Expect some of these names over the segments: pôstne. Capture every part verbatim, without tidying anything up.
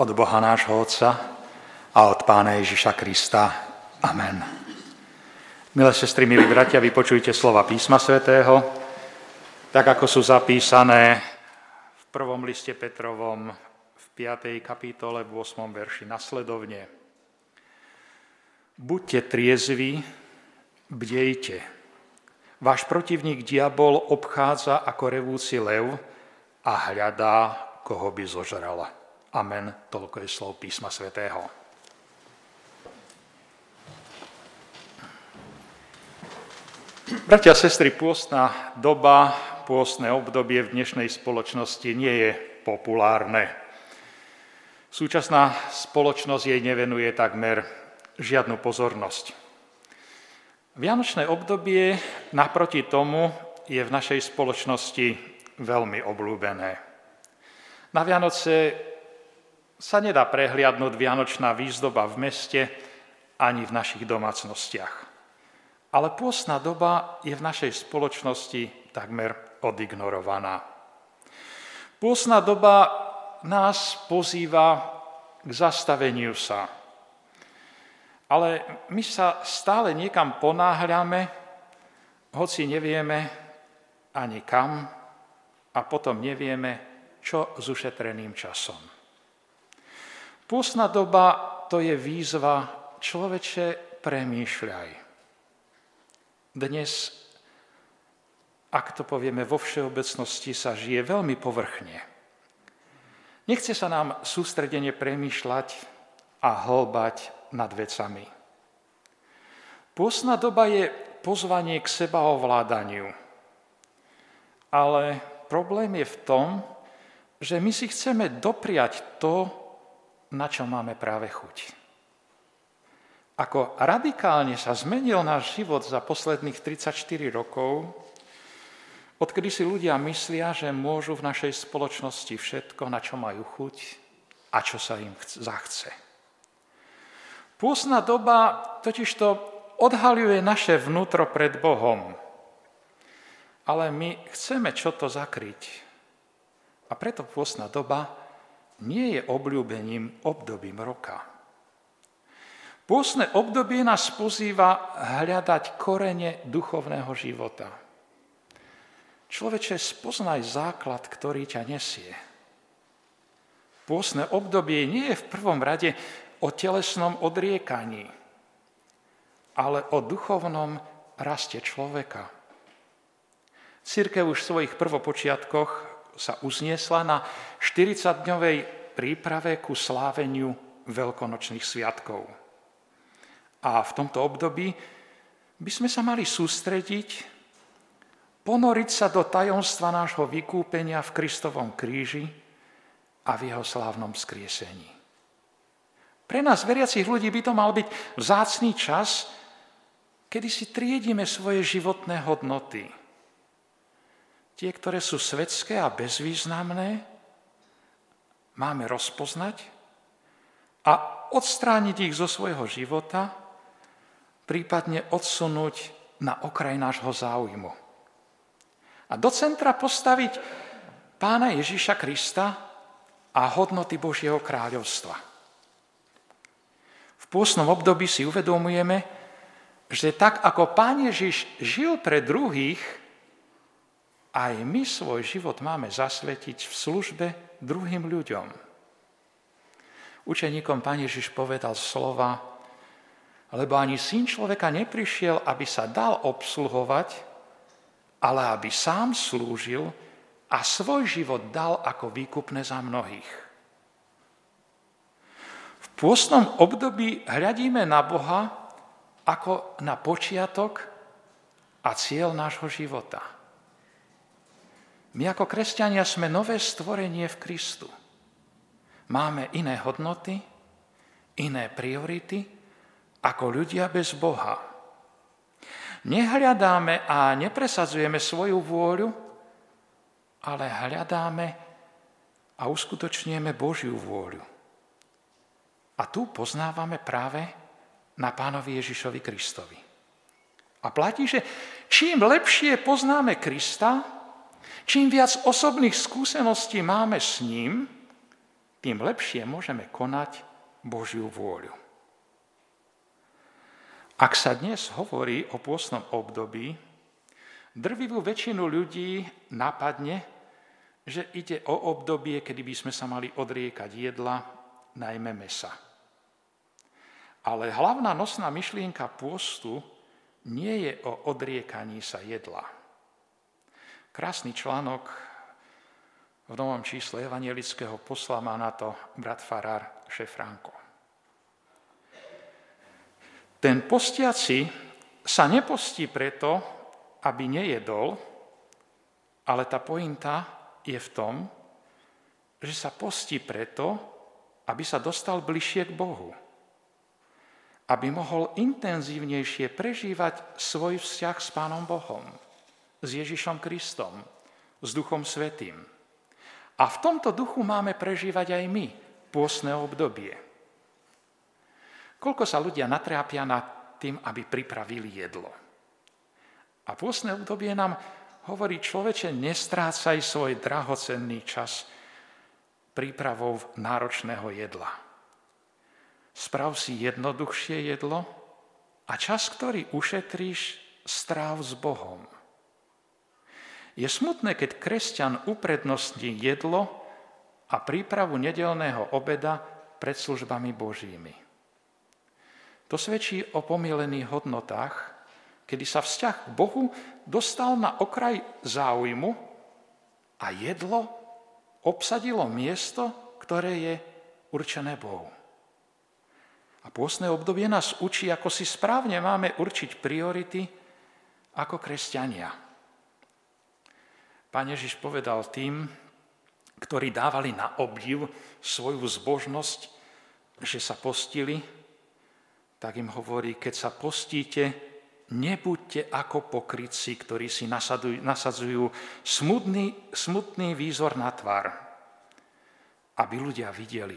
od Boha nášho Otca a od Pána Ježiša Krista. Amen. Milé sestry, milí bratia, vypočujte slova Písma svätého, tak ako sú zapísané v prvom liste Petrovom v piatej kapitole v ôsmom verši nasledovne. Buďte triezvi, bdejte. Váš protivník diabol obchádza ako revúci lev a hľadá, koho by zožrala. Amen. Toľko je slov Písma svätého. Bratia a sestry, pôstna doba, pôstne obdobie v dnešnej spoločnosti nie je populárne. Súčasná spoločnosť jej nevenuje takmer žiadnu pozornosť. Vianočné obdobie naproti tomu je v našej spoločnosti veľmi obľúbené. Na Vianoce sa nedá prehliadnúť vianočná výzdoba v meste ani v našich domácnostiach. Ale pôstna doba je v našej spoločnosti takmer odignorovaná. Pôstna doba nás pozýva k zastaveniu sa. Ale my sa stále niekam ponáhľame, hoci nevieme ani kam a potom nevieme, čo s ušetreným časom. Pôstna doba to je výzva, človeče, premýšľaj. Dnes, ak to povieme vo všeobecnosti, sa žije veľmi povrchne. Nechce sa nám sústredene premýšľať a hlbať nad vecami. Pôstna doba je pozvanie k sebaovládaniu. Ale problém je v tom, že my si chceme dopriať to, na čo máme práve chuť. Ako radikálne sa zmenil náš život za posledných tridsaťštyri rokov, odkedy si ľudia myslia, že môžu v našej spoločnosti všetko, na čo majú chuť a čo sa im zachce. Pôstna doba totižto odhaľuje naše vnútro pred Bohom. Ale my chceme čo to zakryť. A preto pôstna doba nie je obľúbeným obdobím roka. Pôstne obdobie nás pozýva hľadať korene duchovného života. Človeče, spoznaj základ, ktorý ťa nesie. Pôstne obdobie nie je v prvom rade o telesnom odriekaní, ale o duchovnom raste človeka. Cirkev už v svojich prvopočiatkoch sa uzniesla na štyridsaťdňovej príprave ku sláveniu veľkonočných sviatkov. A v tomto období by sme sa mali sústrediť, ponoriť sa do tajomstva nášho vykúpenia v Kristovom kríži a v jeho slávnom vzkriesení. Pre nás, veriacich ľudí, by to mal byť vzácny čas, kedy si triedime svoje životné hodnoty. Tie, ktoré sú svetské a bezvýznamné, máme rozpoznať a odstrániť ich zo svojho života, prípadne odsunúť na okraj nášho záujmu. A do centra postaviť Pána Ježiša Krista a hodnoty Božieho kráľovstva. V pôstnom období si uvedomujeme, že tak ako Pán Ježiš žil pre druhých, aj my svoj život máme zasvetiť v službe druhým ľuďom. Učeníkom Pán Ježiš povedal slova, lebo ani Syn človeka neprišiel, aby sa dal obsluhovať, ale aby sám slúžil a svoj život dal ako výkupné za mnohých. V pôstnom období hľadíme na Boha ako na počiatok a cieľ nášho života. My ako kresťania sme nové stvorenie v Kristu. Máme iné hodnoty, iné priority ako ľudia bez Boha. Nehľadáme a nepresadzujeme svoju vôľu, ale hľadáme a uskutočňujeme Božiu vôľu. A tu poznávame práve na Pánovi Ježišovi Kristovi. A platí, že čím lepšie poznáme Krista, čím viac osobných skúseností máme s ním, tým lepšie môžeme konať Božiu vôľu. Ak sa dnes hovorí o pôstnom období, drvivú väčšinu ľudí napadne, že ide o obdobie, kedy by sme sa mali odriekať jedla, najmä mesa. Ale hlavná nosná myšlienka pôstu nie je o odriekaní sa jedla. Krásny článok v novom čísle evangelického posla má na to brat farár Šefránko. Ten postiaci sa nepostí preto, aby nejedol, ale tá pointa je v tom, že sa postí preto, aby sa dostal bližšie k Bohu. Aby mohol intenzívnejšie prežívať svoj vzťah s Pánom Bohom, s Ježišom Kristom, s Duchom Svätým. A v tomto duchu máme prežívať aj my pôstne obdobie. Koľko sa ľudia natrápia nad tým, aby pripravili jedlo. A pôstne obdobie nám hovorí: človeče, nestrácaj svoj drahocenný čas prípravou náročného jedla. Sprav si jednoduchšie jedlo a čas, ktorý ušetríš, stráv s Bohom. Je smutné, keď kresťan uprednostní jedlo a prípravu nedeľného obeda pred službami Božími. To svedčí o pomýlených hodnotách, kedy sa vzťah k Bohu dostal na okraj záujmu a jedlo obsadilo miesto, ktoré je určené Bohu. A pôstne obdobie nás učí, ako si správne máme určiť priority ako kresťania. Pán Ježiš povedal tým, ktorí dávali na obdiv svoju zbožnosť, že sa postili, tak im hovorí: keď sa postíte, nebuďte ako pokrytci, ktorí si nasadujú, nasadzujú smutný, smutný výzor na tvár, aby ľudia videli,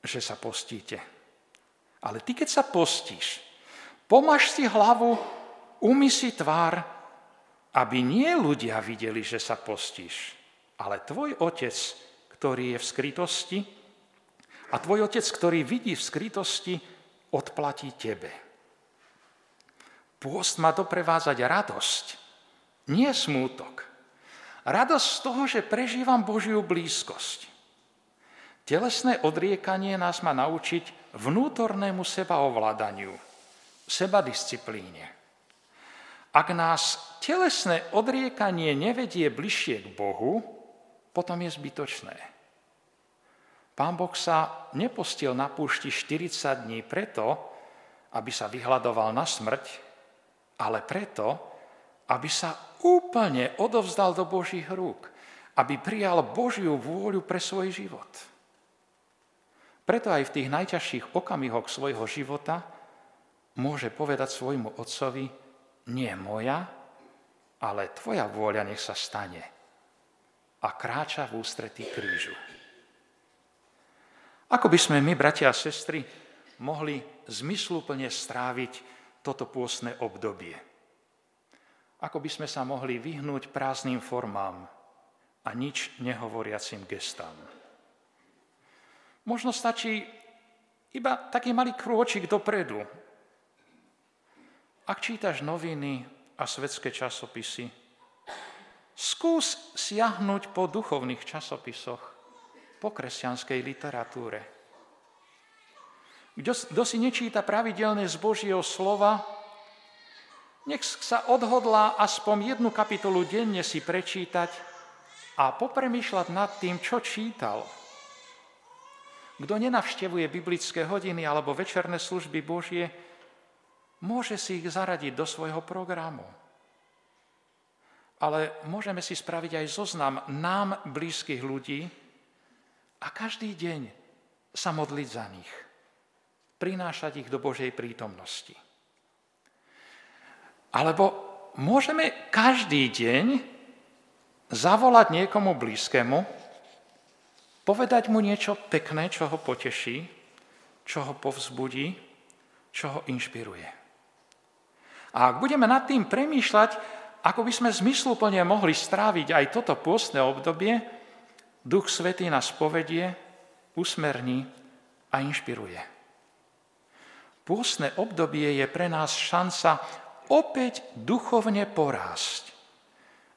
že sa postíte. Ale ty, keď sa postíš, pomaž si hlavu, umyj si tvár, aby nie ľudia videli, že sa postíš, ale tvoj otec, ktorý je v skrytosti, a tvoj otec, ktorý vidí v skrytosti, odplatí tebe. Pôst má doprevázať radosť, nie smútok. Radosť z toho, že prežívam Božiu blízkosť. Telesné odriekanie nás má naučiť vnútornému sebaovládaniu, sebadisciplíne. Ak nás telesné odriekanie nevedie bližšie k Bohu, potom je zbytočné. Pán Boh sa nepostil na púšti štyridsať dní preto, aby sa vyhladoval na smrť, ale preto, aby sa úplne odovzdal do Božích rúk, aby prijal Božiu vôľu pre svoj život. Preto aj v tých najťažších okamihoch svojho života môže povedať svojmu otcovi: nie moja, ale tvoja vôľa nech sa stane. A kráča v ústretí krížu. Ako by sme my, bratia a sestry, mohli zmysluplne stráviť toto pôstne obdobie? Ako by sme sa mohli vyhnúť prázdnym formám a nič nehovoriacim gestám? Možno stačí iba taký malý krôčik dopredu. Ak čítaš noviny a svetské časopisy, skús siahnuť po duchovných časopisoch, po kresťanskej literatúre. Kto, kto si nečíta pravidelne z Božieho slova, nech sa odhodlá aspoň jednu kapitolu denne si prečítať a popremýšľať nad tým, čo čítal. Kto nenavštevuje biblické hodiny alebo večerné služby Božie, môže si ich zaradiť do svojho programu. Ale môžeme si spraviť aj zoznam nám blízkych ľudí a každý deň sa modliť za nich, prinášať ich do Božej prítomnosti. Alebo môžeme každý deň zavolať niekomu blízkému, povedať mu niečo pekné, čo ho poteší, čo ho povzbudí, čo ho inšpiruje. A ak budeme nad tým premýšľať, ako by sme zmysluplne mohli stráviť aj toto pôstne obdobie, Duch Svätý nás povedie, usmerní a inšpiruje. Pôstne obdobie je pre nás šanca opäť duchovne porásť,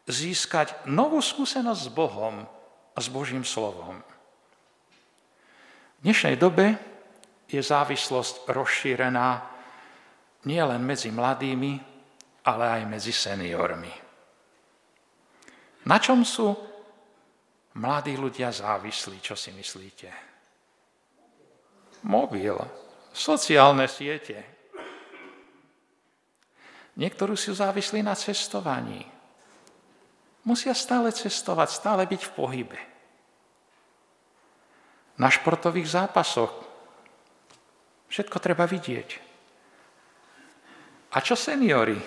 získať novú skúsenosť s Bohom a s Božím slovom. V dnešnej dobe je závislosť rozšírená nielen medzi mladými, ale aj medzi seniormi. Na čom sú mladí ľudia závislí, čo si myslíte? Mobil, sociálne siete. Niektorí sú závislí na cestovaní. Musia stále cestovať, stále byť v pohybe. Na športových zápasoch všetko treba vidieť. A čo seniori?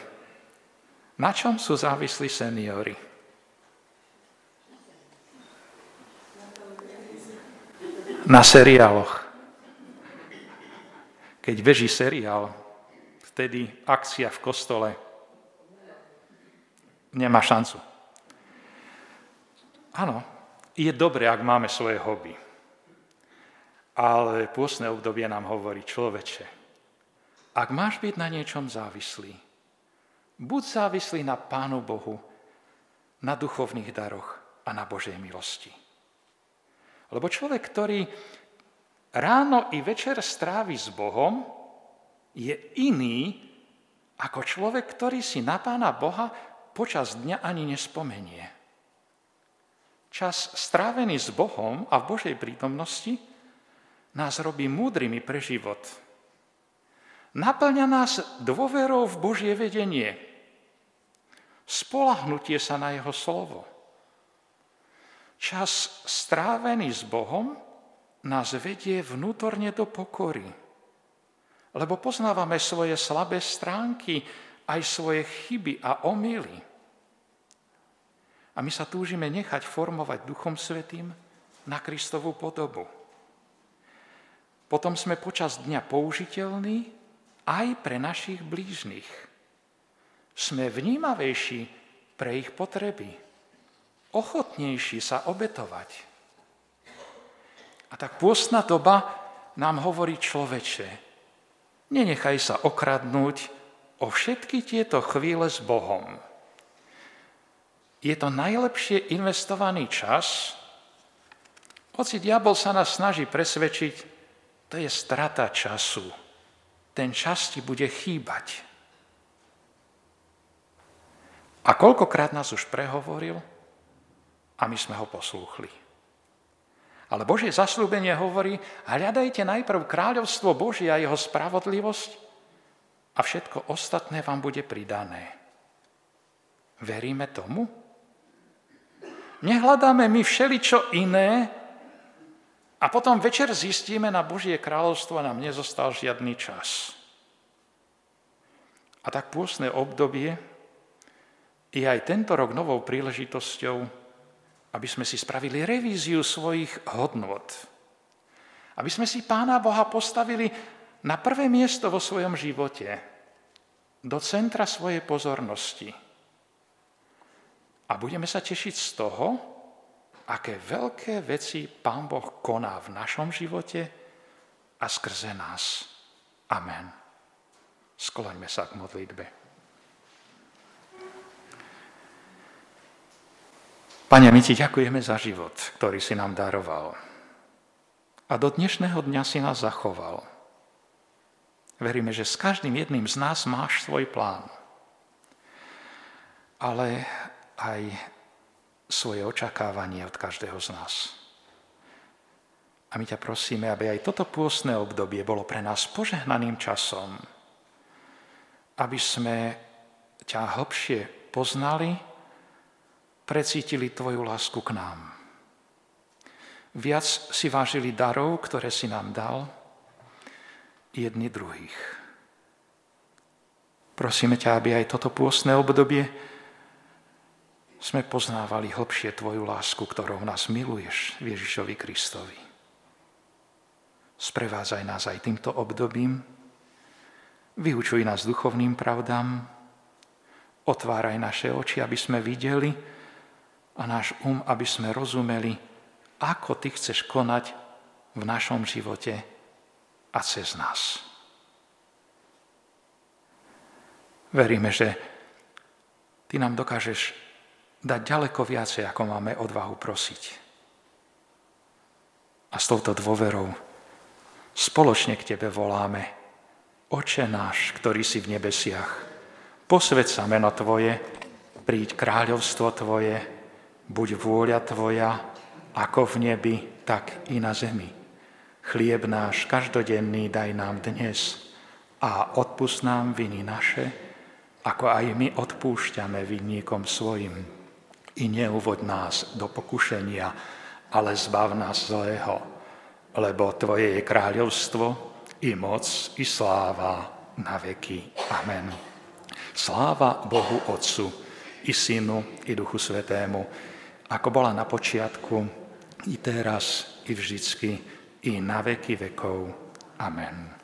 Na čom sú závislí seniori? Na seriáloch. Keď beží seriál, vtedy akcia v kostole nemá šancu. Áno, je dobre, ak máme svoje hobby. Ale pôstne obdobie nám hovorí: človeče, ak máš byť na niečom závislý, buď závislý na Pánu Bohu, na duchovných daroch a na Božej milosti. Lebo človek, ktorý ráno i večer strávi s Bohom, je iný ako človek, ktorý si na Pána Boha počas dňa ani nespomenie. Čas strávený s Bohom a v Božej prítomnosti nás robí múdrymi pre život. Naplňa nás dôverou v Božie vedenie, spoľahnutie sa na jeho slovo. Čas strávený s Bohom nás vedie vnútorne do pokory, lebo poznávame svoje slabé stránky, aj svoje chyby a omyly. A my sa túžime nechať formovať Duchom Svätým na Kristovú podobu. Potom sme počas dňa použiteľní aj pre našich blížnych. Sme vnímavejší pre ich potreby, ochotnejší sa obetovať. A tak pôstna doba nám hovorí: človeče, nenechaj sa okradnúť o všetky tieto chvíle s Bohom. Je to najlepšie investovaný čas, hoci diabol sa nás snaží presvedčiť, to je strata času. Ten čas ti bude chýbať. A koľkokrát nás už prehovoril a my sme ho poslúchli. Ale Božie zasľúbenie hovorí: hľadajte najprv kráľovstvo Božie a jeho spravodlivosť a všetko ostatné vám bude pridané. Veríme tomu? Nehľadáme my všeličo iné a potom večer zistíme, na Božie kráľovstvo nám nezostal žiadny čas. A tak pôstne obdobie je aj tento rok novou príležitosťou, aby sme si spravili revíziu svojich hodnôt. Aby sme si Pána Boha postavili na prvé miesto vo svojom živote, do centra svojej pozornosti. A budeme sa tešiť z toho, aké veľké veci Pán Boh koná v našom živote a skrze nás. Amen. Skloňme sa k modlitbe. Pane, my ti ďakujeme za život, ktorý si nám daroval. A do dnešného dňa si nás zachoval. Veríme, že s každým jedným z nás máš svoj plán. Ale aj svoje očakávanie od každého z nás. A my ťa prosíme, aby aj toto pôstne obdobie bolo pre nás požehnaným časom, aby sme ťa hlbšie poznali, precítili tvoju lásku k nám. Viac si vážili darov, ktoré si nám dal, jedni druhých. Prosíme ťa, aby aj toto pôstne obdobie sme poznávali hlbšie tvoju lásku, ktorou nás miluješ, Ježišovi Kristovi. Sprevádzaj nás aj týmto obdobím, vyučuj nás duchovným pravdám, otváraj naše oči, aby sme videli, a náš um, aby sme rozumeli, ako ty chceš konať v našom živote a cez nás. Veríme, že ty nám dokážeš dať ďaleko viacej, ako máme odvahu prosiť. A s touto dôverou spoločne k tebe voláme: Oče náš, ktorý si v nebesiach, posväť sa meno tvoje, príď kráľovstvo tvoje, buď vôľa tvoja, ako v nebi, tak i na zemi. Chlieb náš každodenný daj nám dnes a odpusť nám viny naše, ako aj my odpúšťame vinníkom svojim. I neuvoď nás do pokušenia, ale zbav nás zlého, lebo tvoje je kráľovstvo i moc i sláva na veky. Amen. Sláva Bohu Otcu i Synu i Duchu Svätému, ako bola na počiatku, i teraz, i vždycky, i na veky vekov. Amen.